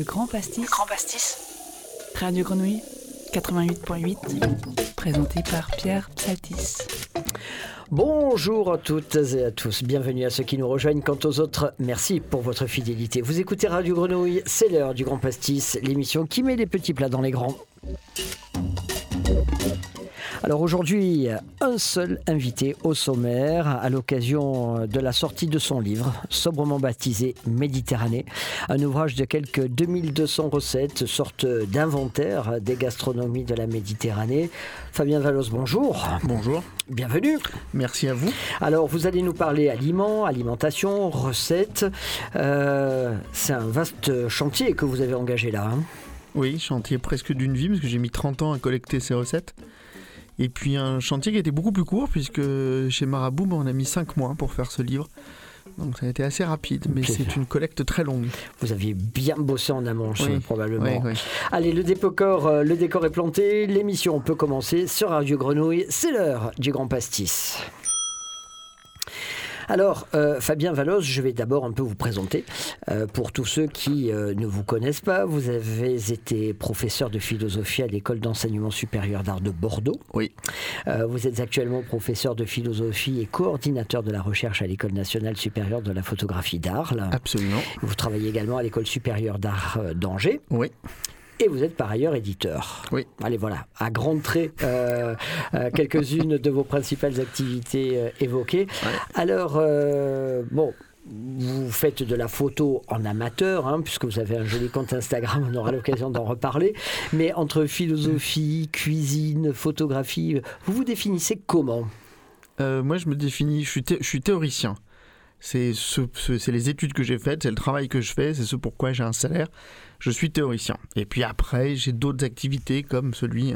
Le Grand Pastis. Le Grand Pastis. Radio Grenouille 88.8, présenté par Pierre Psaltis. Bonjour à toutes et à tous, bienvenue à ceux qui nous rejoignent. Quant aux autres, merci pour votre fidélité. Vous écoutez Radio Grenouille, c'est l'heure du Grand Pastis, l'émission qui met les petits plats dans les grands. Alors aujourd'hui, un seul invité au sommaire à l'occasion de la sortie de son livre, sobrement baptisé Méditerranée, un ouvrage de quelques 2200 recettes, sorte d'inventaire des gastronomies de la Méditerranée. Fabien Vallos, bonjour. Bonjour. Bienvenue. Merci à vous. Alors vous allez nous parler aliments, alimentation, recettes. C'est un vaste chantier que vous avez engagé là. Hein. Oui, chantier presque d'une vie parce que j'ai mis 30 ans à collecter ces recettes. Et puis un chantier qui était beaucoup plus court, puisque chez Marabout, on a mis 5 mois pour faire ce livre. Donc ça a été assez rapide, mais c'est une collecte très longue. Vous aviez bien bossé en amont, probablement. Oui. Allez, le décor est planté, l'émission peut commencer sur Radio Grenouille. C'est l'heure du Grand Pastis. Alors, Fabien Vallos, je vais d'abord un peu vous présenter. Pour tous ceux qui ne vous connaissent pas, vous avez été professeur de philosophie à l'École d'enseignement supérieur d'art de Bordeaux. Oui. Vous êtes actuellement professeur de philosophie et coordinateur de la recherche à l'École nationale supérieure de la photographie d'Arles. Absolument. Vous travaillez également à l'École supérieure d'art d'Angers. Oui. Et vous êtes par ailleurs éditeur. Oui. Allez, voilà, à grands traits, quelques-unes de vos principales activités évoquées. Ouais. Alors, vous faites de la photo en amateur, hein, puisque vous avez un joli compte Instagram, on aura l'occasion d'en reparler. Mais entre philosophie, cuisine, photographie, vous vous définissez comment ? Moi, je me définis, je suis théoricien. C'est les études que j'ai faites, c'est le travail que je fais, c'est ce pourquoi j'ai un salaire. Je suis théoricien. Et puis après, j'ai d'autres activités comme celui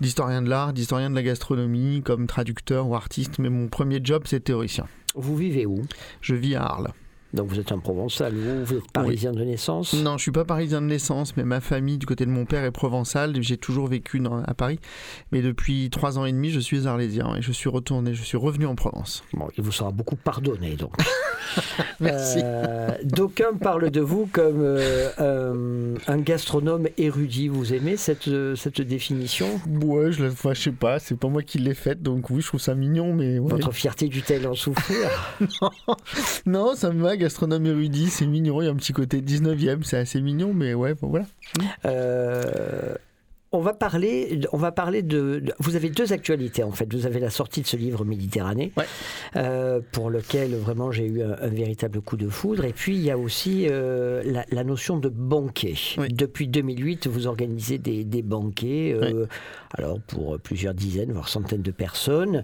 d'historien de l'art, d'historien de la gastronomie, comme traducteur ou artiste. Mais mon premier job, c'est théoricien. Vous vivez où ? Je vis à Arles. Donc vous êtes un provençal, vous êtes parisien de naissance ? Non, je ne suis pas parisien de naissance, mais ma famille du côté de mon père est provençale. J'ai toujours vécu à Paris, mais depuis 3 ans et demi, je suis arlésien et je suis revenu en Provence. Bon, il vous sera beaucoup pardonné donc. Merci. D'aucuns parlent de vous comme un gastronome érudit. Vous aimez cette définition ? Ouais, je sais pas, c'est pas moi qui l'ai faite, donc oui, je trouve ça mignon, mais ouais. Votre fierté dut-elle en souffrir ? Non, ça me va, gastronome érudit, c'est mignon, il y a un petit côté 19e, c'est assez mignon, mais ouais, bon, voilà. On va parler de... Vous avez deux actualités, en fait. Vous avez la sortie de ce livre Méditerranée, pour lequel, vraiment, j'ai eu un véritable coup de foudre. Et puis, il y a aussi la notion de banquet. Oui. Depuis 2008, vous organisez des banquets, alors pour plusieurs dizaines, voire centaines de personnes.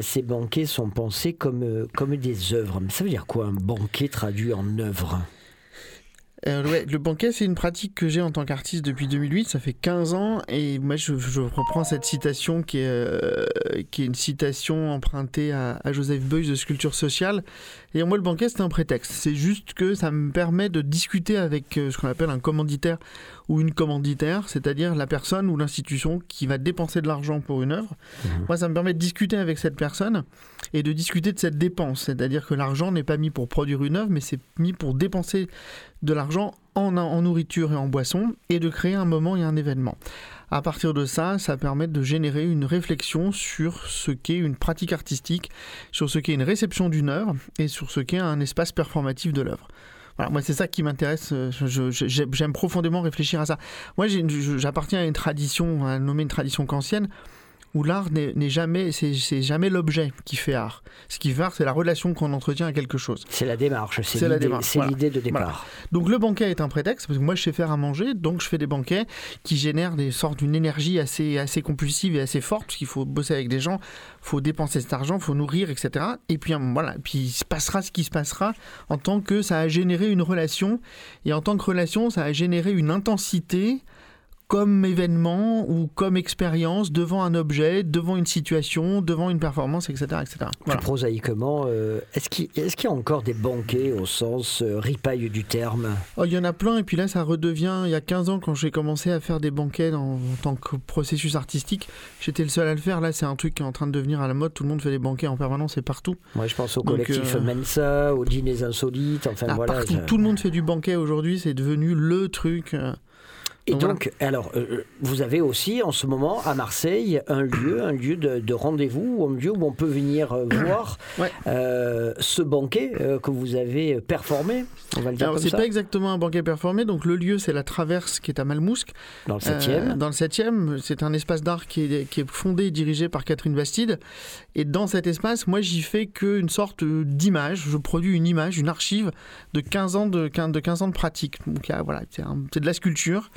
Ces banquets sont pensés comme des œuvres. Mais ça veut dire quoi, un banquet traduit en œuvre ? Le banquet, c'est une pratique que j'ai en tant qu'artiste depuis 2008, ça fait 15 ans, et moi je reprends cette citation qui est une citation empruntée à Joseph Beuys de Sculpture sociale, et moi le banquet c'est un prétexte, c'est juste que ça me permet de discuter avec ce qu'on appelle un commanditaire ou une commanditaire, c'est-à-dire la personne ou l'institution qui va dépenser de l'argent pour une œuvre. Moi ça me permet de discuter avec cette personne et de discuter de cette dépense, c'est-à-dire que l'argent n'est pas mis pour produire une œuvre, mais c'est mis pour dépenser de l'argent en nourriture et en boisson, et de créer un moment et un événement. À partir de ça, ça permet de générer une réflexion sur ce qu'est une pratique artistique, sur ce qu'est une réception d'une œuvre, et sur ce qu'est un espace performatif de l'œuvre. Voilà, moi c'est ça qui m'intéresse, j'aime profondément réfléchir à ça. Moi j'appartiens à une tradition, à nommer une tradition kantienne, où l'art n'est jamais, c'est jamais l'objet qui fait art. Ce qui fait art, c'est la relation qu'on entretient à quelque chose. C'est la démarche, c'est l'idée de départ. Voilà. Donc le banquet est un prétexte, parce que moi je sais faire à manger, donc je fais des banquets qui génèrent des sortes d'une énergie assez compulsive et assez forte, parce qu'il faut bosser avec des gens, il faut dépenser cet argent, il faut nourrir, etc. Et puis voilà, puis il se passera ce qui se passera en tant que ça a généré une relation, et en tant que relation, ça a généré une intensité comme événement ou comme expérience devant un objet, devant une situation, devant une performance, etc. Voilà. Plus prosaïquement, est-ce qu'il y a encore des banquets au sens ripaille du terme ? Il y en a plein, et puis là ça redevient, il y a 15 ans quand j'ai commencé à faire des banquets en tant que processus artistique, j'étais le seul à le faire. Là c'est un truc qui est en train de devenir à la mode, tout le monde fait des banquets en permanence et partout. Moi je pense au collectif Mensa, aux dîners insolites, enfin voilà. Partout, tout le monde fait du banquet aujourd'hui, c'est devenu le truc... Et donc, alors, vous avez aussi en ce moment à Marseille un lieu de rendez-vous, un lieu où on peut venir voir ce banquet que vous avez performé. On va le dire alors, c'est ça. Pas exactement un banquet performé. Donc le lieu, c'est la Traverse qui est à Malmousque, dans le 7e. Dans le 7e, c'est un espace d'art qui est fondé et dirigé par Catherine Bastide. Et dans cet espace, moi, j'y fais qu'une sorte d'image. Je produis une image, une archive de 15 ans de pratique. Donc là, voilà, c'est de la sculpture.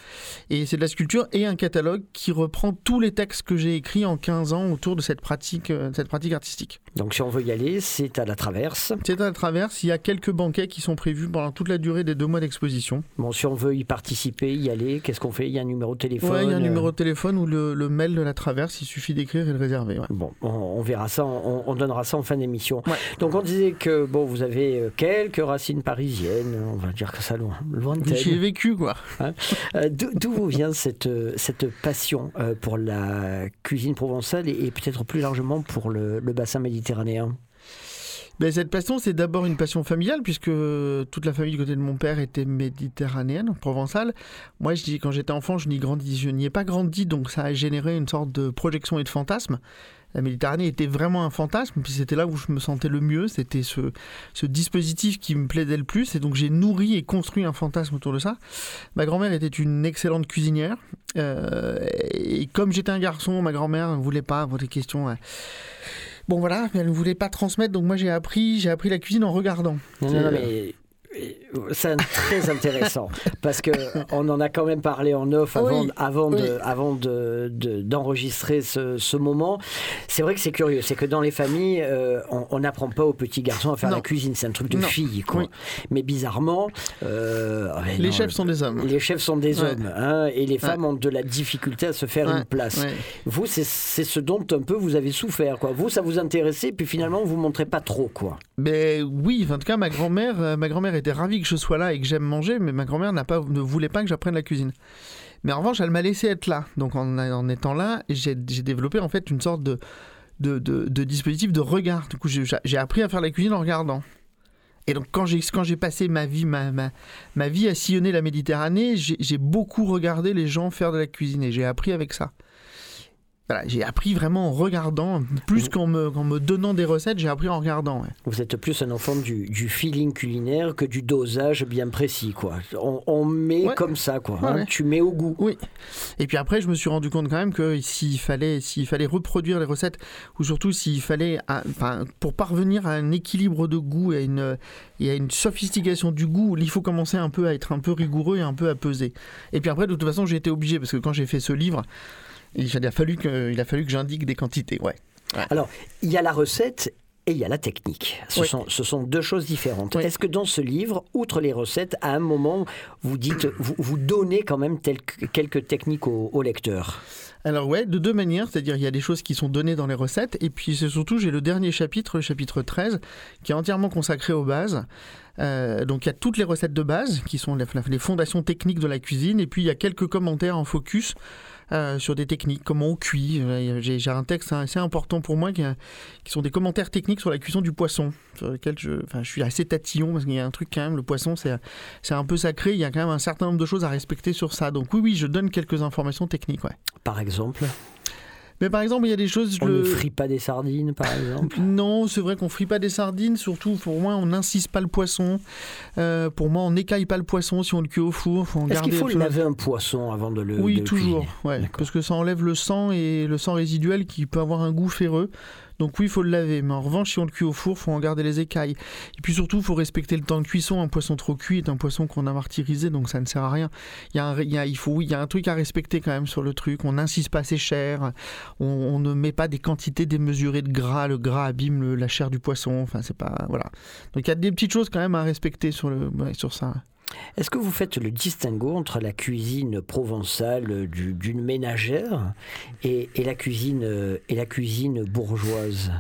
Et c'est de la sculpture et un catalogue qui reprend tous les textes que j'ai écrits en 15 ans autour de cette pratique artistique. Donc si on veut y aller, c'est à la Traverse. C'est à la Traverse, il y a quelques banquets qui sont prévus pendant toute la durée des 2 mois d'exposition. Bon, si on veut y participer, y aller, qu'est-ce qu'on fait ? Il y a un numéro de téléphone ? Oui, il y a un numéro de téléphone ou le mail de la Traverse, il suffit d'écrire et de réserver. Ouais. Bon, on verra ça, on donnera ça en fin d'émission. Ouais. Donc on disait que vous avez quelques racines parisiennes, on va dire que ça lointaine. J'y ai vécu quoi. Hein ? D'où vous vient cette passion pour la cuisine provençale et peut-être plus largement pour le bassin méditerranéen ? Cette passion, c'est d'abord une passion familiale, puisque toute la famille du côté de mon père était méditerranéenne, provençale. Moi, quand j'étais enfant, je n'y ai pas grandi, donc ça a généré une sorte de projection et de fantasme. La Méditerranée était vraiment un fantasme, puis c'était là où je me sentais le mieux, c'était ce dispositif qui me plaisait le plus, et donc j'ai nourri et construit un fantasme autour de ça. Ma grand-mère était une excellente cuisinière, et comme j'étais un garçon, ma grand-mère ne voulait pas avoir des questions... Ouais. Bon voilà, elle ne voulait pas transmettre, donc moi j'ai appris la cuisine en regardant. Non, mais c'est très intéressant, parce qu'on en a quand même parlé en off d'enregistrer ce moment. C'est vrai que c'est curieux, c'est que dans les familles, on n'apprend pas aux petits garçons à faire la cuisine, c'est un truc de fille, quoi. Oui. Mais bizarrement... les chefs sont des hommes. Les chefs sont des hommes, hein, et les femmes ont de la difficulté à se faire une place. Ouais. Vous, c'est ce dont un peu vous avez souffert, quoi. Vous, ça vous intéressait, puis finalement, vous ne montrez pas trop, quoi. Mais oui, en tout cas, ma grand-mère était ravie que je sois là et que j'aime manger, mais ma grand-mère ne voulait pas que j'apprenne la cuisine. Mais en revanche, elle m'a laissé être là. Donc en étant là, j'ai développé en fait une sorte de dispositif de regard. Du coup, j'ai appris à faire la cuisine en regardant. Et donc quand j'ai passé ma vie à sillonner la Méditerranée, j'ai beaucoup regardé les gens faire de la cuisine et j'ai appris avec ça. Voilà, j'ai appris vraiment en regardant, plus qu'en me donnant des recettes, j'ai appris en regardant. Ouais. Vous êtes plus un enfant du feeling culinaire que du dosage bien précis, quoi. On met comme ça, quoi. Ouais. Tu mets au goût. Oui. Et puis après, je me suis rendu compte quand même que s'il fallait reproduire les recettes, ou surtout s'il fallait, pour parvenir à un équilibre de goût et à une sophistication du goût, il faut commencer un peu à être un peu rigoureux et un peu à peser. Et puis après, de toute façon, j'ai été obligé, parce que quand j'ai fait ce livre... Il a fallu que j'indique des quantités, ouais. Alors, il y a la recette et il y a la technique. Ce sont deux choses différentes. Oui. Est-ce que dans ce livre, outre les recettes, à un moment, vous donnez quand même quelques techniques au lecteur ? Alors ouais, de deux manières, c'est-à-dire il y a des choses qui sont données dans les recettes, et puis c'est surtout, j'ai le dernier chapitre, le chapitre 13, qui est entièrement consacré aux bases. Donc il y a toutes les recettes de base, qui sont les fondations techniques de la cuisine, et puis il y a quelques commentaires en focus sur des techniques, comment on cuit. J'ai un texte assez important pour moi qui sont des commentaires techniques sur la cuisson du poisson, sur lequel je suis assez tatillon, parce qu'il y a un truc quand même, le poisson c'est un peu sacré, il y a quand même un certain nombre de choses à respecter sur ça. Donc oui, je donne quelques informations techniques. Ouais. Par exemple, il y a des choses... On ne frit pas des sardines, par exemple. Non, c'est vrai qu'on ne frit pas des sardines. Surtout, pour moi, on n'incise pas le poisson. Pour moi, on n'écaille pas le poisson si on le cuit au four. Est-ce qu'il faut laver un poisson avant de le cuire ? Oui, toujours. Ouais, parce que ça enlève le sang résiduel qui peut avoir un goût ferreux. Donc oui, il faut le laver. Mais en revanche, si on le cuit au four, il faut en garder les écailles. Et puis surtout, il faut respecter le temps de cuisson. Un poisson trop cuit est un poisson qu'on a martyrisé, donc ça ne sert à rien. Il y a un truc à respecter quand même sur le truc. On n'insiste pas ses chairs. On ne met pas des quantités démesurées de gras. Le gras abîme la chair du poisson. Enfin, c'est pas... Voilà. Donc il y a des petites choses quand même à respecter sur ça. Est-ce que vous faites le distinguo entre la cuisine provençale d'une ménagère et la cuisine bourgeoise ?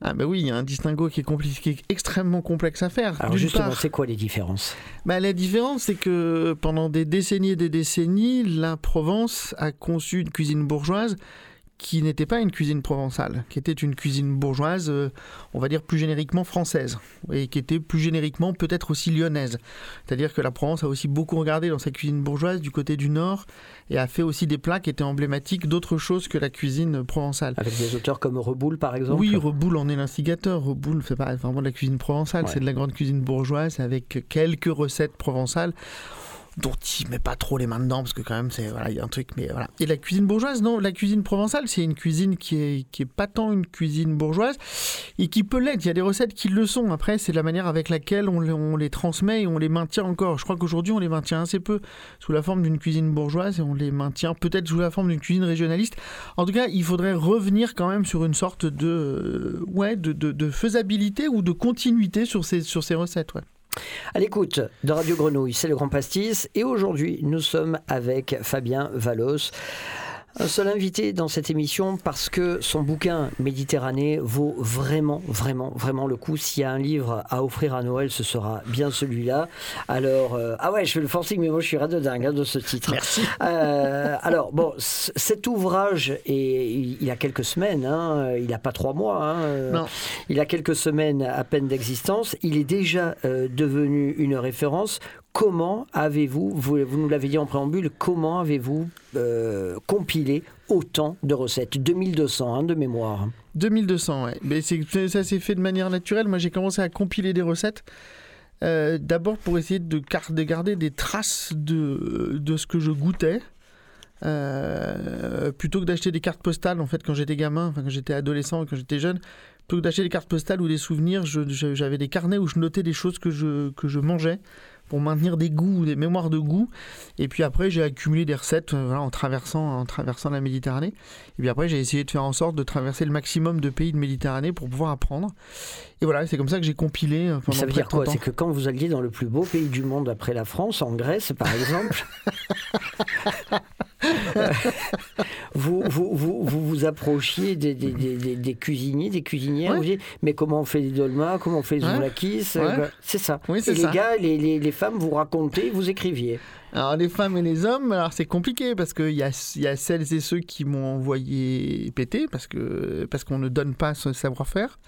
Ah ben oui, il y a un distinguo qui est extrêmement complexe à faire. Alors justement, c'est quoi les différences ? La différence, c'est que pendant des décennies et des décennies, la Provence a conçu une cuisine bourgeoise qui n'était pas une cuisine provençale, qui était une cuisine bourgeoise, on va dire plus génériquement française, et qui était plus génériquement peut-être aussi lyonnaise. C'est-à-dire que la Provence a aussi beaucoup regardé dans sa cuisine bourgeoise du côté du Nord, et a fait aussi des plats qui étaient emblématiques d'autres choses que la cuisine provençale. Avec des auteurs comme Reboul, par exemple ? Oui, Reboul en est l'instigateur. Reboul ne fait pas vraiment de la cuisine provençale, ouais. C'est de la grande cuisine bourgeoise avec quelques recettes provençales, dont il ne met pas trop les mains dedans, parce que quand même, il y a un truc, mais voilà. Et la cuisine bourgeoise, non, la cuisine provençale, c'est une cuisine qui est pas tant une cuisine bourgeoise, et qui peut l'être, il y a des recettes qui le sont, après, c'est la manière avec laquelle on les transmet et on les maintient encore. Je crois qu'aujourd'hui, on les maintient assez peu sous la forme d'une cuisine bourgeoise, et on les maintient peut-être sous la forme d'une cuisine régionaliste. En tout cas, il faudrait revenir quand même sur une sorte de faisabilité ou de continuité sur ces recettes, ouais. À l'écoute de Radio Grenouille, c'est Le Grand Pastis, et aujourd'hui nous sommes avec Fabien Vallos, un seul invité dans cette émission parce que son bouquin Méditerranée vaut vraiment, vraiment, vraiment le coup. S'il y a un livre à offrir à Noël, ce sera bien celui-là. Alors, je fais le forcing, mais moi je suis raide de dingue de ce titre. Merci. Cet ouvrage, et il a quelques semaines, il n'a pas 3 mois, non. Il a quelques semaines à peine d'existence, il est déjà devenu une référence. Comment avez-vous, vous nous l'avez dit en préambule, comment avez-vous compilé autant de recettes ? 2200 de mémoire. 2200, oui. Mais ça s'est fait de manière naturelle. Moi, j'ai commencé à compiler des recettes. D'abord pour essayer de garder des traces de ce que je goûtais. Plutôt que d'acheter des cartes postales, en fait, quand j'étais gamin, quand j'étais adolescent et quand j'étais jeune, plutôt que d'acheter des cartes postales ou des souvenirs, j'avais des carnets où je notais des choses que je mangeais, pour maintenir des goûts, des mémoires de goût. Et puis après, j'ai accumulé des recettes en traversant la Méditerranée. Et puis après, j'ai essayé de faire en sorte de traverser le maximum de pays de Méditerranée pour pouvoir apprendre. Et voilà, c'est comme ça que j'ai compilé pendant près de 30 ans. Ça veut dire quoi ? C'est que quand vous alliez dans le plus beau pays du monde après la France, en Grèce par exemple, vous approchiez des cuisiniers, des cuisinières, ouais. Vous dites, mais comment on fait les dolmas, comment on fait les oulakis, ouais. C'est ça. Oui, c'est et ça. Les gars, les femmes, vous racontaient, vous écriviez. Alors les femmes et les hommes, alors c'est compliqué parce qu'il y a celles et ceux qui m'ont envoyé péter parce qu'on ne donne pas ce savoir-faire.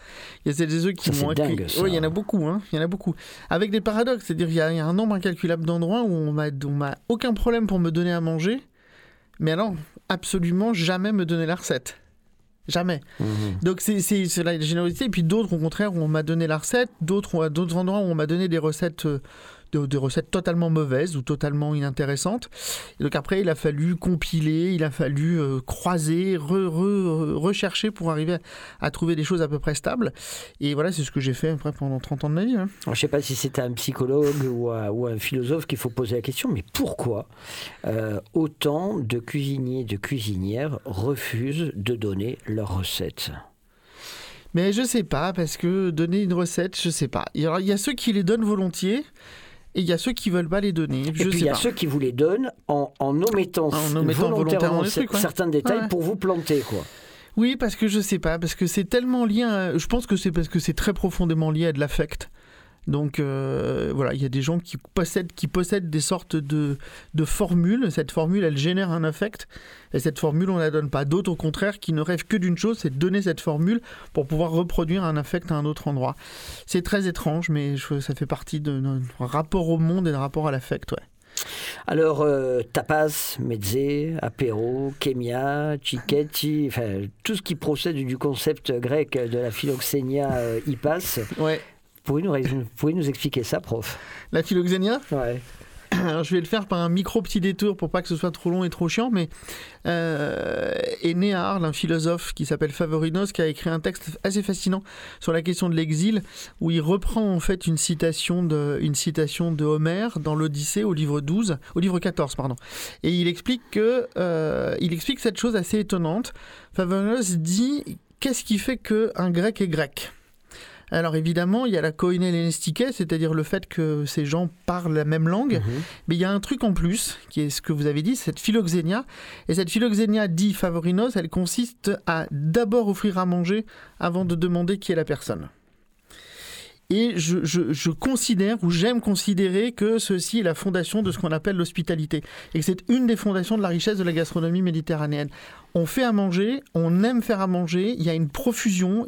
Il y a celles et ceux qui m'ont accueilli. Oui, il y en a beaucoup, Il y en a beaucoup. Avec des paradoxes, c'est-à-dire il y a un nombre incalculable d'endroits où on m'a aucun problème pour me donner à manger, mais alors absolument jamais me donner la recette. Jamais. Mmh. Donc c'est la générosité. Et puis d'autres, au contraire, où on m'a donné la recette, d'autres endroits où on m'a donné des recettes. Des recettes totalement mauvaises ou totalement inintéressantes. Et donc après, il a fallu compiler, il a fallu croiser, rechercher pour arriver à trouver des choses à peu près stables. Et voilà, c'est ce que j'ai fait après pendant 30 ans de ma vie. Hein. Alors, je ne sais pas si c'est à un psychologue ou à un philosophe qu'il faut poser la question, mais pourquoi autant de cuisiniers et de cuisinières refusent de donner leurs recettes ? Mais je ne sais pas, parce que donner une recette, je ne sais pas. Il y a ceux qui les donnent volontiers... Et il y a ceux qui ne veulent pas les donner. Et puis il y a ceux qui vous les donnent en omettant volontairement les trucs, certains détails pour vous planter, quoi. Oui, parce que je ne sais pas, parce que c'est tellement lié à... Je pense que c'est parce que c'est très profondément lié à de l'affect. Donc il y a des gens qui possèdent des sortes de formules. Cette formule, elle génère un affect. Et cette formule, on ne la donne pas. D'autres, au contraire, qui ne rêvent que d'une chose, c'est de donner cette formule pour pouvoir reproduire un affect à un autre endroit. C'est très étrange, mais ça fait partie d'un rapport au monde et d'un rapport à l'affect, ouais. Alors, tapas, mezzé, apéro, kémia, tchiketi, enfin, tout ce qui procède du concept grec de la phyloxénia y passe. Ouais. Vous pouvez nous expliquer ça, prof ? La phyloxénia ? Ouais. Alors, je vais le faire par un micro-petit détour pour pas que ce soit trop long et trop chiant, mais est né à Arles un philosophe qui s'appelle Favorinus, qui a écrit un texte assez fascinant sur la question de l'exil, où il reprend en fait une citation de Homère dans l'Odyssée au livre 14. Et il explique que cette chose assez étonnante. Favorinus dit, qu'est-ce qui fait qu'un grec est grec ? Alors évidemment, il y a la koinè hellénistique, c'est-à-dire le fait que ces gens parlent la même langue, mais il y a un truc en plus, qui est ce que vous avez dit, cette phyloxénia. Et cette phyloxénia, dit Favorinus, elle consiste à d'abord offrir à manger avant de demander qui est la personne. Et je considère, ou j'aime considérer, que ceci est la fondation de ce qu'on appelle l'hospitalité. Et que c'est une des fondations de la richesse de la gastronomie méditerranéenne. On fait à manger, on aime faire à manger, il y a une profusion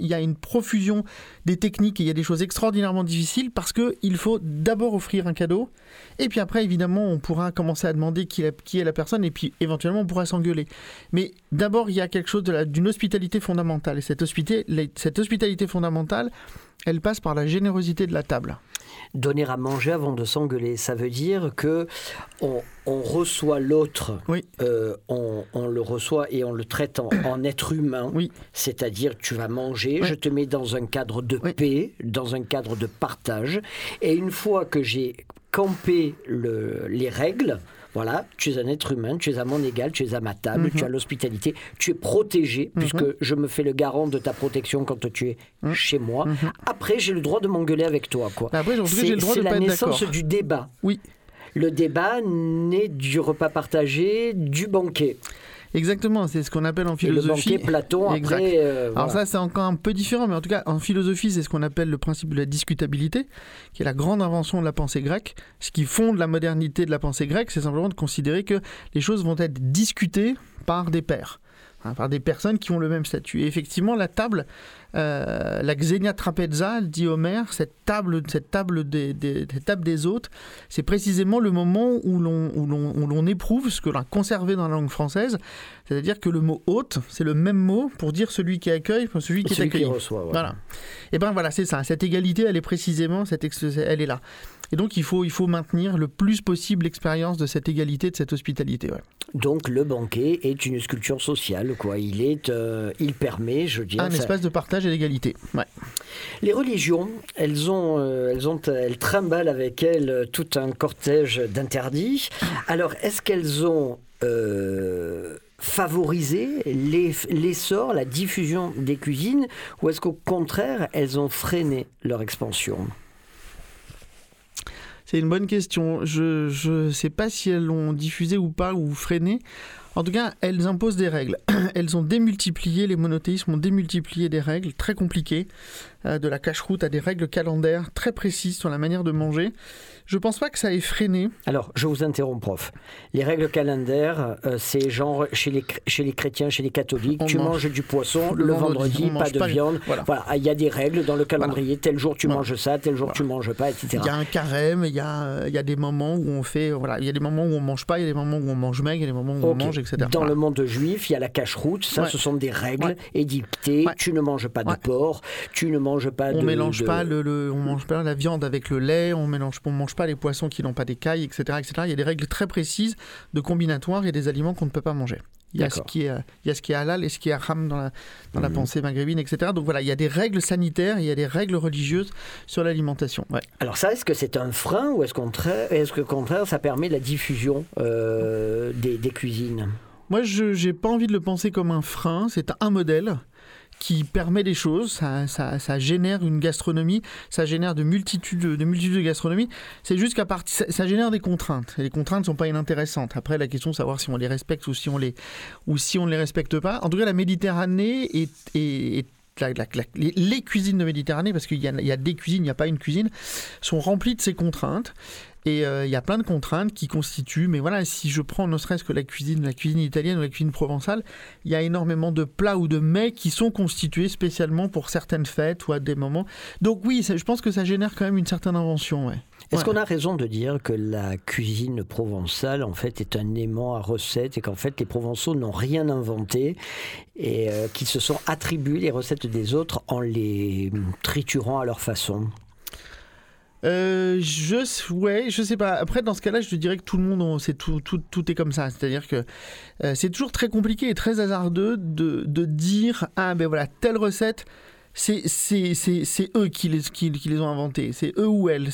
des techniques, et il y a des choses extraordinairement difficiles, parce qu'il faut d'abord offrir un cadeau, et puis après, évidemment, on pourra commencer à demander qui est la personne, et puis éventuellement, on pourra s'engueuler. Mais d'abord, il y a quelque chose d'une hospitalité fondamentale, et cette hospitalité fondamentale, elle passe par la générosité de la table. Donner à manger avant de s'engueuler, ça veut dire que on reçoit l'autre, on le reçoit et on le traite en être humain, c'est-à-dire tu vas manger, je te mets dans un cadre de paix, dans un cadre de partage, et une fois que j'ai campé les règles, voilà, tu es un être humain, tu es à mon égal, tu es à ma table, tu as l'hospitalité, tu es protégé, puisque je me fais le garant de ta protection quand tu es chez moi. Après, j'ai le droit de m'engueuler avec toi, quoi. Après, j'ai le droit de pas être d'accord. C'est la naissance du débat. Oui. Le débat naît du repas partagé, du banquet. Exactement, c'est ce qu'on appelle en philosophie... Et le banquet, Platon, après... Alors voilà. Ça, c'est encore un peu différent, mais en tout cas, en philosophie, c'est ce qu'on appelle le principe de la discutabilité, qui est la grande invention de la pensée grecque. Ce qui fonde la modernité de la pensée grecque, c'est simplement de considérer que les choses vont être discutées par des pairs, par des personnes qui ont le même statut. Et effectivement, la table, la xenia trapezza, dit Homère, cette table des hôtes, c'est précisément le moment où l'on éprouve ce que l'on a conservé dans la langue française, c'est-à-dire que le mot hôte, c'est le même mot pour dire celui qui accueille, celui qui est accueilli. Qui reçoit, voilà. Et bien voilà, c'est ça. Cette égalité, elle est précisément, elle est là. Et donc, il faut maintenir le plus possible l'expérience de cette égalité, de cette hospitalité. Ouais. Donc, le banquet est une sculpture sociale, quoi. Il permet, je dirais... espace de partage et d'égalité. Ouais. Les religions, elles trimballent avec elles tout un cortège d'interdits. Alors, est-ce qu'elles ont... favoriser l'essor, la diffusion des cuisines, ou est-ce qu'au contraire, elles ont freiné leur expansion ? C'est une bonne question. Je sais pas si elles l'ont diffusé ou pas, ou freiné. En tout cas, elles imposent des règles. Elles ont démultiplié, les monothéismes ont démultiplié des règles très compliquées, de la cache-route à des règles calendaires très précises sur la manière de manger. Je pense pas que ça ait freiné. Alors, je vous interromps, prof. Les règles calendaires, c'est genre chez les chrétiens, chez les catholiques, on mange du poisson le vendredi, pas de viande. Voilà. Il y a des règles dans le calendrier. Voilà. Tel jour tu manges ça, tel jour tu manges pas, etc. Il y a un carême, il y a des moments où on fait, voilà, il y a des moments où on mange pas, il y a des moments où on mange maigre, il y a des moments où on mange, etc. Dans le monde juif, il y a la cache-route. Ça, ce sont des règles édictées. Tu ne manges pas de porc, tu ne manges pas. On mange pas la viande avec le lait, on mange pas les poissons qui n'ont pas d'écailles, etc., etc. Il y a des règles très précises de combinatoire et des aliments qu'on ne peut pas manger. Il y a ce qui est halal et ce qui est haram dans la pensée maghrébine, etc. Donc voilà, il y a des règles sanitaires, il y a des règles religieuses sur l'alimentation. Ouais. Alors ça, est-ce que c'est un frein ou est-ce que au contraire ça permet la diffusion des cuisines ? Moi, je n'ai pas envie de le penser comme un frein, c'est un modèle qui permet des choses, ça génère une gastronomie, ça génère de multitudes de gastronomies, c'est juste qu'à partir, ça génère des contraintes, et les contraintes ne sont pas inintéressantes. Après, la question de savoir si on les respecte ou si on ne les respecte pas. En tout cas, la Méditerranée est les cuisines de Méditerranée, parce qu'il y a des cuisines, il n'y a pas une cuisine, sont remplies de ces contraintes. Et il y a plein de contraintes qui constituent, mais voilà, si je prends ne serait-ce que la cuisine italienne ou la cuisine provençale, il y a énormément de plats ou de mets qui sont constitués spécialement pour certaines fêtes ou à des moments. Donc oui, je pense que ça génère quand même une certaine invention, ouais. Est-ce qu'on a raison de dire que la cuisine provençale, en fait, est un aimant à recettes et qu'en fait, les Provençaux n'ont rien inventé et qu'ils se sont attribués les recettes des autres en les triturant à leur façon ? Je sais pas. Après, dans ce cas-là, je dirais que tout le monde, tout est comme ça. C'est-à-dire que c'est toujours très compliqué et très hasardeux de dire, ah ben voilà, telle recette, c'est eux qui les ont inventés, c'est eux ou elles.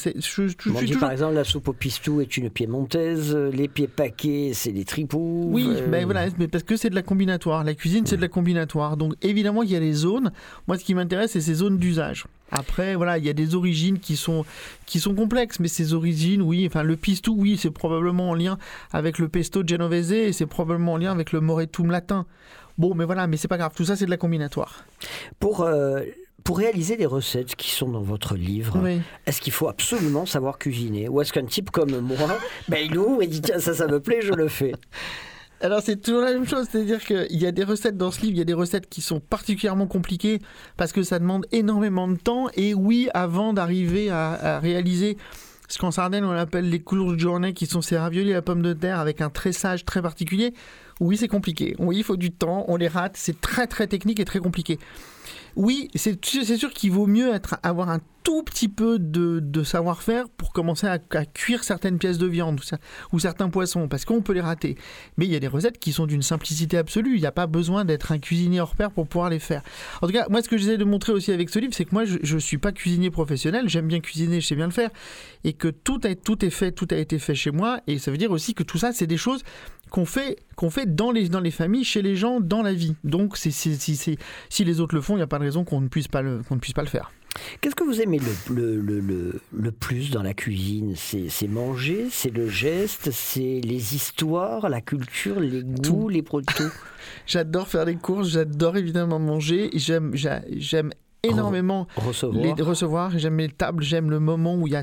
Par exemple, la soupe au pistou est une piémontaise, les pieds paquets, c'est des tripoux. Oui, mais voilà, mais parce que c'est de la combinatoire. La cuisine, c'est de la combinatoire. Donc évidemment, il y a les zones. Moi, ce qui m'intéresse, c'est ces zones d'usage. Après, voilà, il y a des origines qui sont complexes, mais ces origines, oui, enfin, le pistou, oui, c'est probablement en lien avec le pesto genovese et c'est probablement en lien avec le moretum latin. Bon, mais voilà, mais c'est pas grave, tout ça, c'est de la combinatoire. Pour réaliser des recettes qui sont dans votre livre, oui, est-ce qu'il faut absolument savoir cuisiner? Ou est-ce qu'un type comme moi, il ouvre et dit, tiens, ça me plaît, je le fais? Alors c'est toujours la même chose, c'est-à-dire qu'il y a des recettes dans ce livre, il y a des recettes qui sont particulièrement compliquées parce que ça demande énormément de temps. Et oui, avant d'arriver à réaliser ce qu'en Sardaigne on appelle les coulourdes journées, qui sont ces raviolis à la pomme de terre avec un tressage très particulier, oui c'est compliqué, oui il faut du temps, on les rate, c'est très très technique et très compliqué. Oui, c'est sûr qu'il vaut mieux avoir un tout petit peu de savoir-faire pour commencer à cuire certaines pièces de viande ou certains poissons, parce qu'on peut les rater. Mais il y a des recettes qui sont d'une simplicité absolue. Il n'y a pas besoin d'être un cuisinier hors pair pour pouvoir les faire. En tout cas, moi, ce que j'essaie de montrer aussi avec ce livre, c'est que moi, je ne suis pas cuisinier professionnel. J'aime bien cuisiner, je sais bien le faire. Et que tout a été fait chez moi. Et ça veut dire aussi que tout ça, c'est des choses qu'on fait dans les familles, chez les gens, dans la vie. Donc, si les autres le font, il n'y a pas de raison qu'on ne puisse pas le faire. Qu'est-ce que vous aimez le plus dans la cuisine ? C'est manger, c'est le geste, c'est les histoires, la culture, les goûts, tout. Les produits. J'adore faire des courses, j'adore évidemment manger, j'aime énormément recevoir, j'aime les tables, j'aime le moment où il y a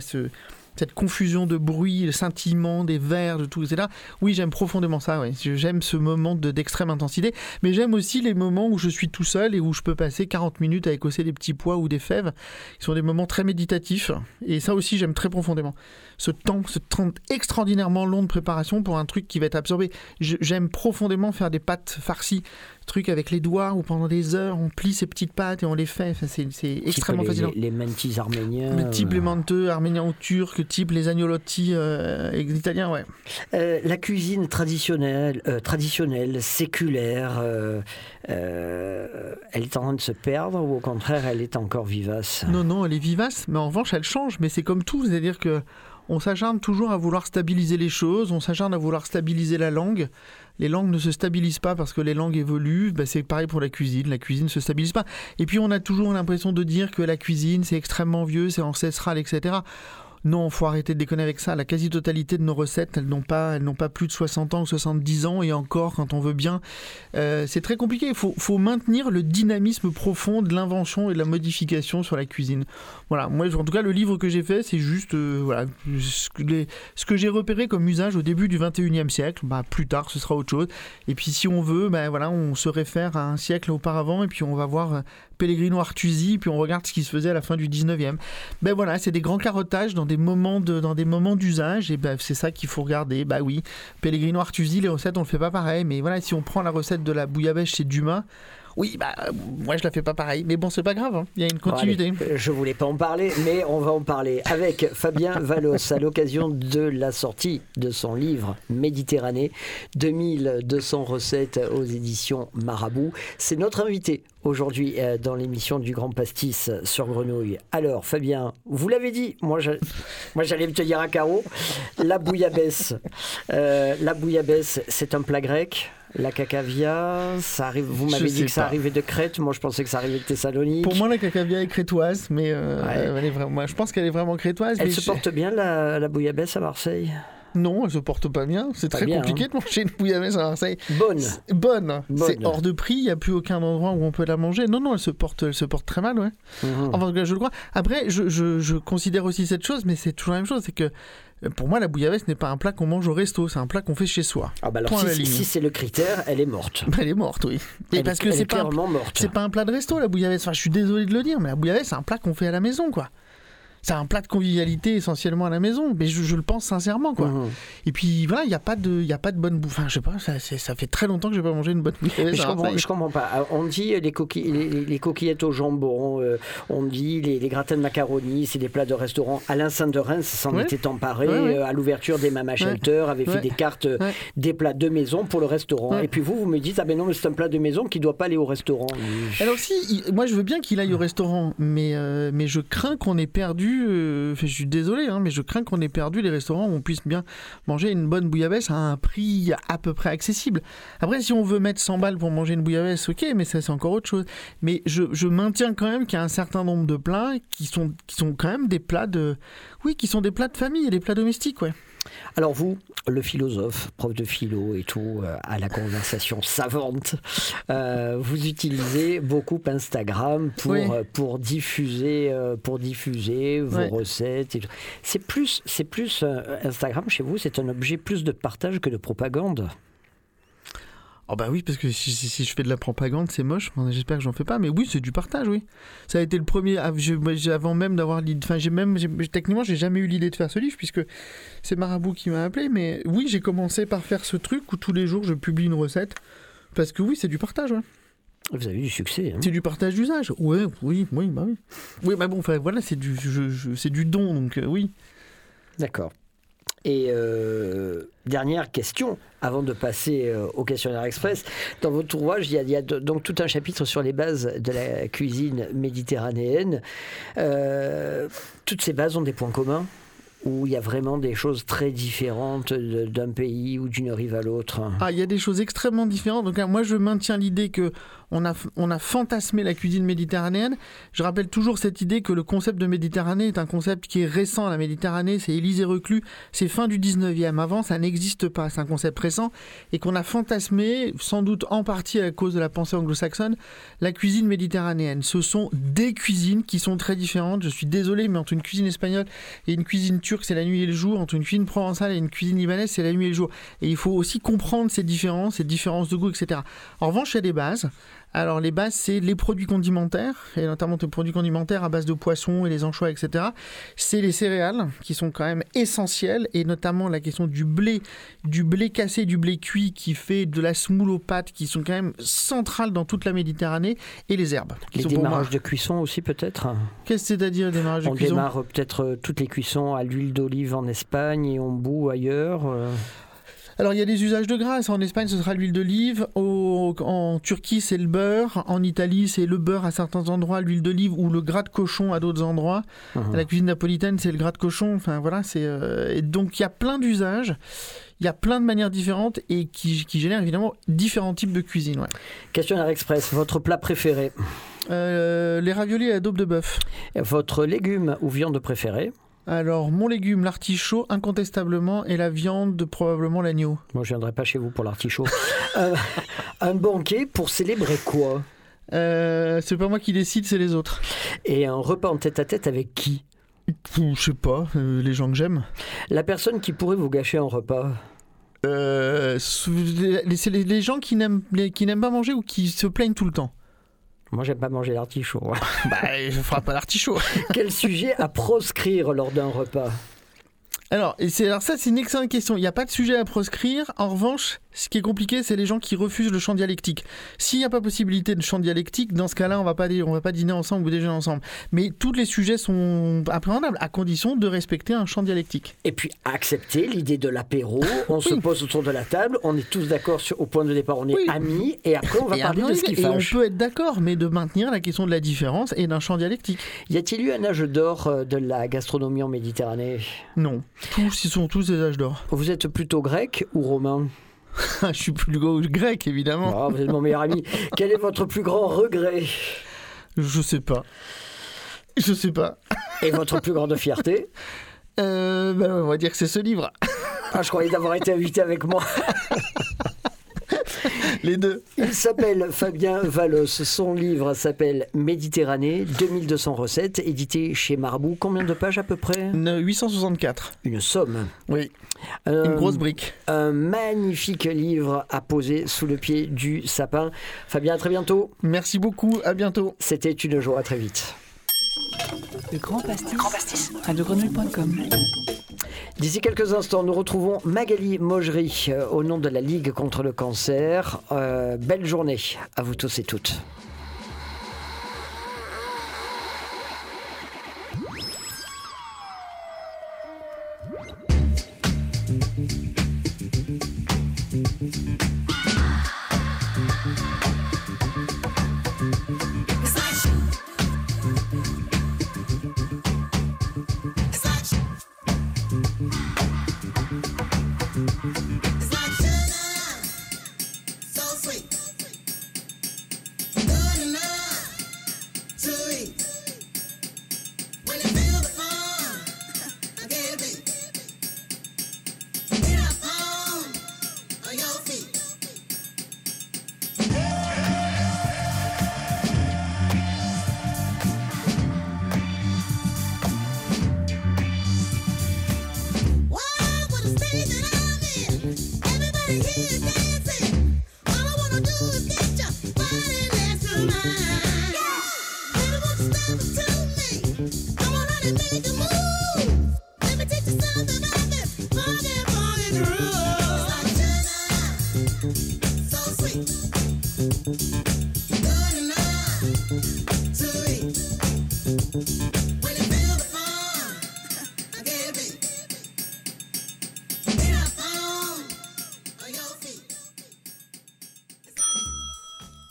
cette confusion de bruit, le scintillement des verres, de tout, etc. Oui, j'aime profondément ça, oui. J'aime ce moment d'extrême intensité, mais j'aime aussi les moments où je suis tout seul et où je peux passer 40 minutes à écosser des petits pois ou des fèves. Ce sont des moments très méditatifs, et ça aussi, j'aime très profondément. Ce temps extraordinairement long de préparation pour un truc qui va être absorbé. J'aime profondément faire des pâtes farcies, truc avec les doigts où pendant des heures on plie ces petites pâtes et on les fait, enfin, c'est extrêmement fascinant. Les mantis arméniens, les menteux arméniens ou turcs, type les agnolotti italiens, ouais. La cuisine traditionnelle séculaire, elle est en train de se perdre ou au contraire elle est encore vivace? Non, elle est vivace, mais en revanche elle change, mais c'est comme tout, c'est-à-dire que on s'acharne toujours à vouloir stabiliser les choses, on s'acharne à vouloir stabiliser la langue. Les langues ne se stabilisent pas parce que les langues évoluent, c'est pareil pour la cuisine ne se stabilise pas. Et puis on a toujours l'impression de dire que la cuisine c'est extrêmement vieux, c'est ancestral, etc. Non, il faut arrêter de déconner avec ça. La quasi-totalité de nos recettes, elles n'ont pas plus de 60 ans ou 70 ans, et encore, quand on veut bien, c'est très compliqué. Il faut maintenir le dynamisme profond de l'invention et de la modification sur la cuisine. Voilà, moi, en tout cas, le livre que j'ai fait, c'est juste ce que j'ai repéré comme usage au début du 21e siècle. Plus tard, ce sera autre chose. Et puis, si on veut, on se réfère à un siècle auparavant, et puis on va voir Pellegrino Artusi, puis on regarde ce qui se faisait à la fin du 19e. C'est des grands carottages dans des moments d'usage, et c'est ça qu'il faut regarder. Oui, Pellegrino Artusi, les recettes, on le fait pas pareil, mais voilà, si on prend la recette de la bouillabaisse chez Dumas, oui, moi je la fais pas pareil, mais bon, c'est pas grave, hein. Il y a une continuité. Allez, je voulais pas en parler, mais on va en parler avec Fabien Vallos à l'occasion de la sortie de son livre Méditerranée, 2200 recettes aux éditions Marabout. C'est notre invité aujourd'hui dans l'émission du Grand Pastis sur Grenouille. Alors Fabien, vous l'avez dit, moi j'allais me tenir à carreau. La bouillabaisse, c'est un plat grec. La cacavia, ça arrive. Vous m'avez dit que ça arrivait de Crète. Moi, je pensais que ça arrivait de Thessalonique. Pour moi, la cacavia est crétoise, mais elle est vraiment, je pense qu'elle est vraiment crétoise. Elle porte bien la bouillabaisse à Marseille? Non, elle se porte pas bien. C'est pas très bien, compliqué de manger une bouillabaisse à Marseille. Bonne. C'est hors de prix. Il n'y a plus aucun endroit où on peut la manger. Non, elle se porte très mal, ouais. Enfin, je le crois. Après, je considère aussi cette chose, mais c'est toujours la même chose, c'est que pour moi, la bouillabaisse n'est pas un plat qu'on mange au resto, c'est un plat qu'on fait chez soi. Si c'est le critère, elle est morte. Elle est morte, oui. Parce que c'est clairement pas morte. C'est pas un plat de resto, la bouillabaisse. Enfin, je suis désolé de le dire, mais la bouillabaisse, c'est un plat qu'on fait à la maison, quoi. c'est un plat de convivialité essentiellement à la maison, mais je le pense sincèrement, quoi. Mmh. Et puis voilà, il y a pas de bonne bouffe. Enfin, je sais pas, ça fait très longtemps que j'ai pas mangé une bonne bouffe. Je comprends pas. On dit les coquillettes au jambon, on dit les gratins de macaroni, c'est des plats de restaurant. Alain Sanderin s'en était emparé à l'ouverture des Mama Shelter, avait fait des cartes des plats de maison pour le restaurant. Ouais. Et puis vous me dites, ah ben non, mais c'est un plat de maison qui doit pas aller au restaurant. Alors si, moi je veux bien qu'il aille au restaurant, mais je crains qu'on ait perdu, je suis désolé, mais je crains qu'on ait perdu les restaurants où on puisse bien manger une bonne bouillabaisse à un prix à peu près accessible. Après, si on veut mettre 100 balles pour manger une bouillabaisse, ok, mais ça c'est encore autre chose. Mais je maintiens quand même qu'il y a un certain nombre de plats qui sont quand même des plats de famille et des plats domestiques, ouais. Alors vous, le philosophe, prof de philo et tout, à la conversation savante, vous utilisez beaucoup Instagram pour diffuser vos recettes et tout. C'est plus Instagram chez vous, c'est un objet plus de partage que de propagande. Oh bah oui, parce que si je fais de la propagande, c'est moche. J'espère que j'en fais pas, mais oui, c'est du partage, oui. Ça a été le premier. Avant même d'avoir l'idée. Enfin, techniquement, j'ai jamais eu l'idée de faire ce livre, puisque c'est Marabout qui m'a appelé. Mais oui, j'ai commencé par faire ce truc où tous les jours je publie une recette, parce que oui, c'est du partage. Ouais. Vous avez eu du succès. Hein. C'est du partage d'usage. Oui. Oui, bah bon, voilà, c'est du don, donc oui. D'accord. Et dernière question, avant de passer au questionnaire express. Dans votre ouvrage, il y a donc tout un chapitre sur les bases de la cuisine méditerranéenne. Toutes ces bases ont des points communs, où il y a vraiment des choses très différentes d'un pays ou d'une rive à l'autre. Ah, il y a des choses extrêmement différentes. Donc, moi, je maintiens l'idée qu'on a fantasmé la cuisine méditerranéenne. Je rappelle toujours cette idée que le concept de Méditerranée est un concept qui est récent. La Méditerranée, c'est Élysée Reclus, c'est fin du 19e. Avant, ça n'existe pas. C'est un concept récent et qu'on a fantasmé, sans doute en partie à cause de la pensée anglo-saxonne, la cuisine méditerranéenne. Ce sont des cuisines qui sont très différentes. Je suis désolé, mais entre une cuisine espagnole et une cuisine turque, c'est la nuit et le jour. Entre une cuisine provençale et une cuisine libanaise, c'est la nuit et le jour. Et il faut aussi comprendre ces différences de goût, etc. En revanche, il y a des bases. Alors les bases, c'est les produits condimentaires, et notamment les produits condimentaires à base de poissons et les anchois, etc. C'est les céréales qui sont quand même essentielles, et notamment la question du blé cassé, du blé cuit qui fait de la semoule aux pâtes, qui sont quand même centrales dans toute la Méditerranée, et les herbes. Les démarrages de cuisson aussi peut-être. Qu'est-ce que c'est-à-dire les démarrages de cuisson ? On démarre peut-être toutes les cuissons à l'huile d'olive en Espagne et on bout ailleurs. Alors il y a des usages de gras, en Espagne ce sera l'huile d'olive, en Turquie c'est le beurre, en Italie c'est le beurre à certains endroits, l'huile d'olive ou le gras de cochon à d'autres endroits. La cuisine napolitaine c'est le gras de cochon, enfin voilà, c'est et donc il y a plein d'usages. Il y a plein de manières différentes et qui génèrent évidemment différents types de cuisine. Ouais. Questionnaire express, votre plat préféré ? Les raviolis à la daube de bœuf. Votre légume ou viande préférée ? Alors, mon légume, l'artichaut, incontestablement, et la viande, probablement l'agneau. Moi, je ne viendrai pas chez vous pour l'artichaut. Un banquet pour célébrer quoi ? C'est pas moi qui décide, c'est les autres. Et un repas en tête-à-tête avec qui ? Je sais pas, les gens que j'aime. La personne qui pourrait vous gâcher un repas ? C'est les gens qui n'aiment pas manger ou qui se plaignent tout le temps. Moi, j'aime pas manger l'artichaut. Bah, je ferai pas l'artichaut. Quel sujet à proscrire lors d'un repas ? Alors, ça, c'est une excellente question. Il n'y a pas de sujet à proscrire. En revanche, ce qui est compliqué, c'est les gens qui refusent le champ dialectique. S'il n'y a pas possibilité de champ dialectique, dans ce cas-là, on ne va pas dîner ensemble ou déjeuner ensemble. Mais tous les sujets sont appréhendables, à condition de respecter un champ dialectique. Et puis, accepter l'idée de l'apéro. On se pose autour de la table, on est tous d'accord au point de départ, on est amis, et après, on va parler de ce qui fâche. Et on peut être d'accord, mais de maintenir la question de la différence et d'un champ dialectique. Y a-t-il eu un âge d'or de la gastronomie en Méditerranée ? Non. Ils sont tous des âges d'or. Vous êtes plutôt grec ou romain ? Je suis plus grec, évidemment. Oh, vous êtes mon meilleur ami. Quel est votre plus grand regret ? Je sais pas. Et votre plus grande fierté ? On va dire que c'est ce livre. Ah, je croyais d'avoir été invité avec moi. Les deux. Il s'appelle Fabien Vallos. Son livre s'appelle Méditerranée, 2200 recettes, édité chez Marabout. Combien de pages à peu près ? 864. Une somme. Oui. Une grosse brique. Un magnifique livre à poser sous le pied du sapin. Fabien, à très bientôt. Merci beaucoup. À bientôt. C'était une joie. À très vite. Le Grand Pastis, radiogrenouille.com. D'ici quelques instants, nous retrouvons Magali Maugery au nom de la Ligue contre le cancer. Belle journée à vous tous et toutes.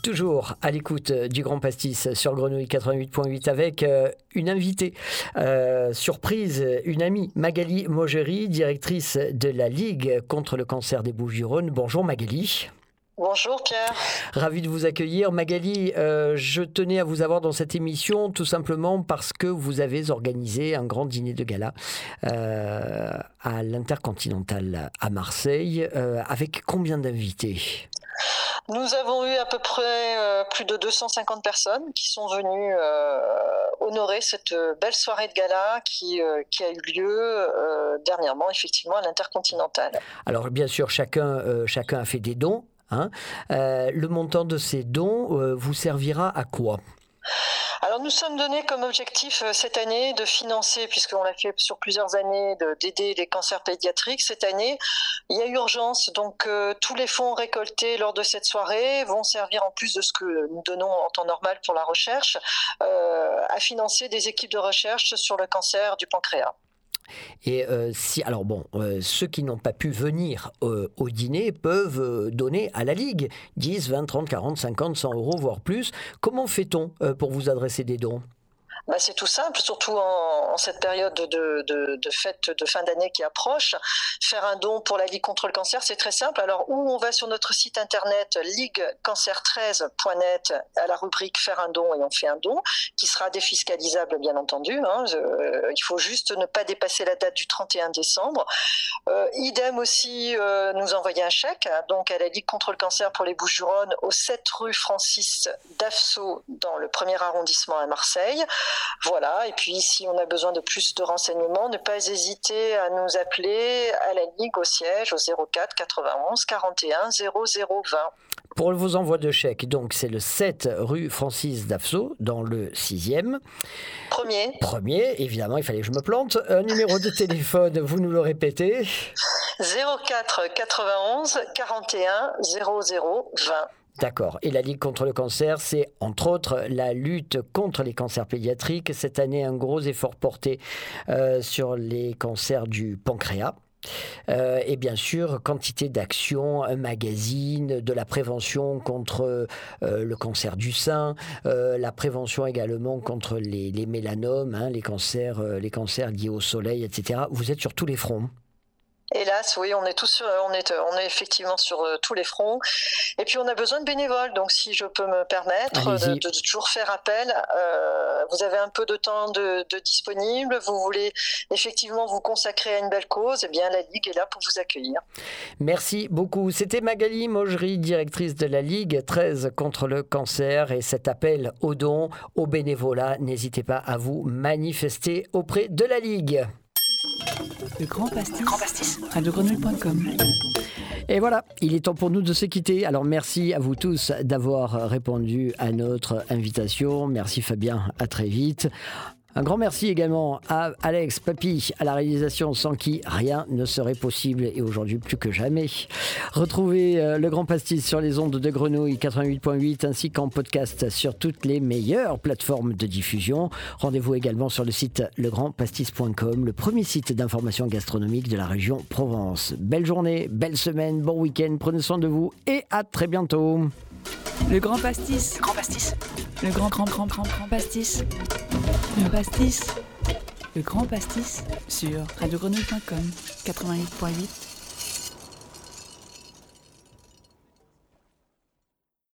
Toujours à l'écoute du Grand Pastis sur Grenouille 88.8 avec une invitée surprise, une amie, Magali Maugery, directrice de la Ligue contre le cancer des Bouches-du-Rhône. Bonjour Magali. Bonjour Pierre. Ravi de vous accueillir. Magali, je tenais à vous avoir dans cette émission tout simplement parce que vous avez organisé un grand dîner de gala à l'Intercontinental à Marseille. Avec combien d'invités ? Nous avons eu à peu près plus de 250 personnes qui sont venues honorer cette belle soirée de gala qui a eu lieu dernièrement, effectivement, à l'Intercontinental. Alors, bien sûr, chacun a fait des dons. Hein. Le montant de ces dons vous servira à quoi ? Alors nous sommes donnés comme objectif cette année de financer, puisqu'on l'a fait sur plusieurs années, d'aider les cancers pédiatriques. Cette année, il y a urgence, donc tous les fonds récoltés lors de cette soirée vont servir, en plus de ce que nous donnons en temps normal pour la recherche, à financer des équipes de recherche sur le cancer du pancréas. Et ceux qui n'ont pas pu venir au dîner peuvent donner à la Ligue 10, 20, 30, 40, 50, 100 euros, voire plus. Comment fait-on pour vous adresser des dons ? Bah c'est tout simple, surtout en cette période de fête de fin d'année qui approche. Faire un don pour la Ligue contre le cancer, c'est très simple. Alors, où on va sur notre site internet liguecancer13.net à la rubrique « Faire un don » et on fait un don, qui sera défiscalisable, bien entendu. Hein. Il faut juste ne pas dépasser la date du 31 décembre. Idem aussi, nous envoyer un chèque donc à la Ligue contre le cancer pour les Bouches-du-Rhône au 7 rue Francis d'Affonso dans le 1er arrondissement à Marseille. Voilà, et puis si on a besoin de plus de renseignements, ne pas hésiter à nous appeler à la Ligue au siège au 04 91 41 0020. Pour vos envois de chèques, donc c'est le 7 rue Francis d'Affonso, dans le 6e. Premier, évidemment, il fallait que je me plante. Un numéro de téléphone, vous nous le répétez. 04 91 41 00 20. D'accord. Et la Ligue contre le cancer, c'est entre autres la lutte contre les cancers pédiatriques. Cette année, un gros effort porté sur les cancers du pancréas. Et bien sûr, quantité d'actions, un magazine, de la prévention contre le cancer du sein, la prévention également contre les mélanomes, hein, les cancers liés au soleil, etc. Vous êtes sur tous les fronts. Hélas, oui, on est effectivement sur tous les fronts. Et puis, on a besoin de bénévoles. Donc, si je peux me permettre de toujours faire appel, vous avez un peu de temps de disponible, vous voulez effectivement vous consacrer à une belle cause, eh bien, la Ligue est là pour vous accueillir. Merci beaucoup. C'était Magali Maugery, directrice de la Ligue 13 contre le cancer. Et cet appel aux dons, au bénévolat, n'hésitez pas à vous manifester auprès de la Ligue. Le Grand Pastis, radiogrenouille.com. Et voilà, il est temps pour nous de se quitter. Alors merci à vous tous d'avoir répondu à notre invitation. Merci Fabien, à très vite. Un grand merci également à Alex Papy à la réalisation, sans qui rien ne serait possible, et aujourd'hui plus que jamais. Retrouvez Le Grand Pastis sur les ondes de Grenouille 88.8 ainsi qu'en podcast sur toutes les meilleures plateformes de diffusion. Rendez-vous également sur le site legrandpastis.com, le premier site d'information gastronomique de la région Provence. Belle journée, belle semaine, bon week-end, prenez soin de vous et à très bientôt. Le Grand Pastis. Le Grand Pastis. Le grand pastis. Le pastis. Le Grand Pastis sur radiogrenouille.com 88.8.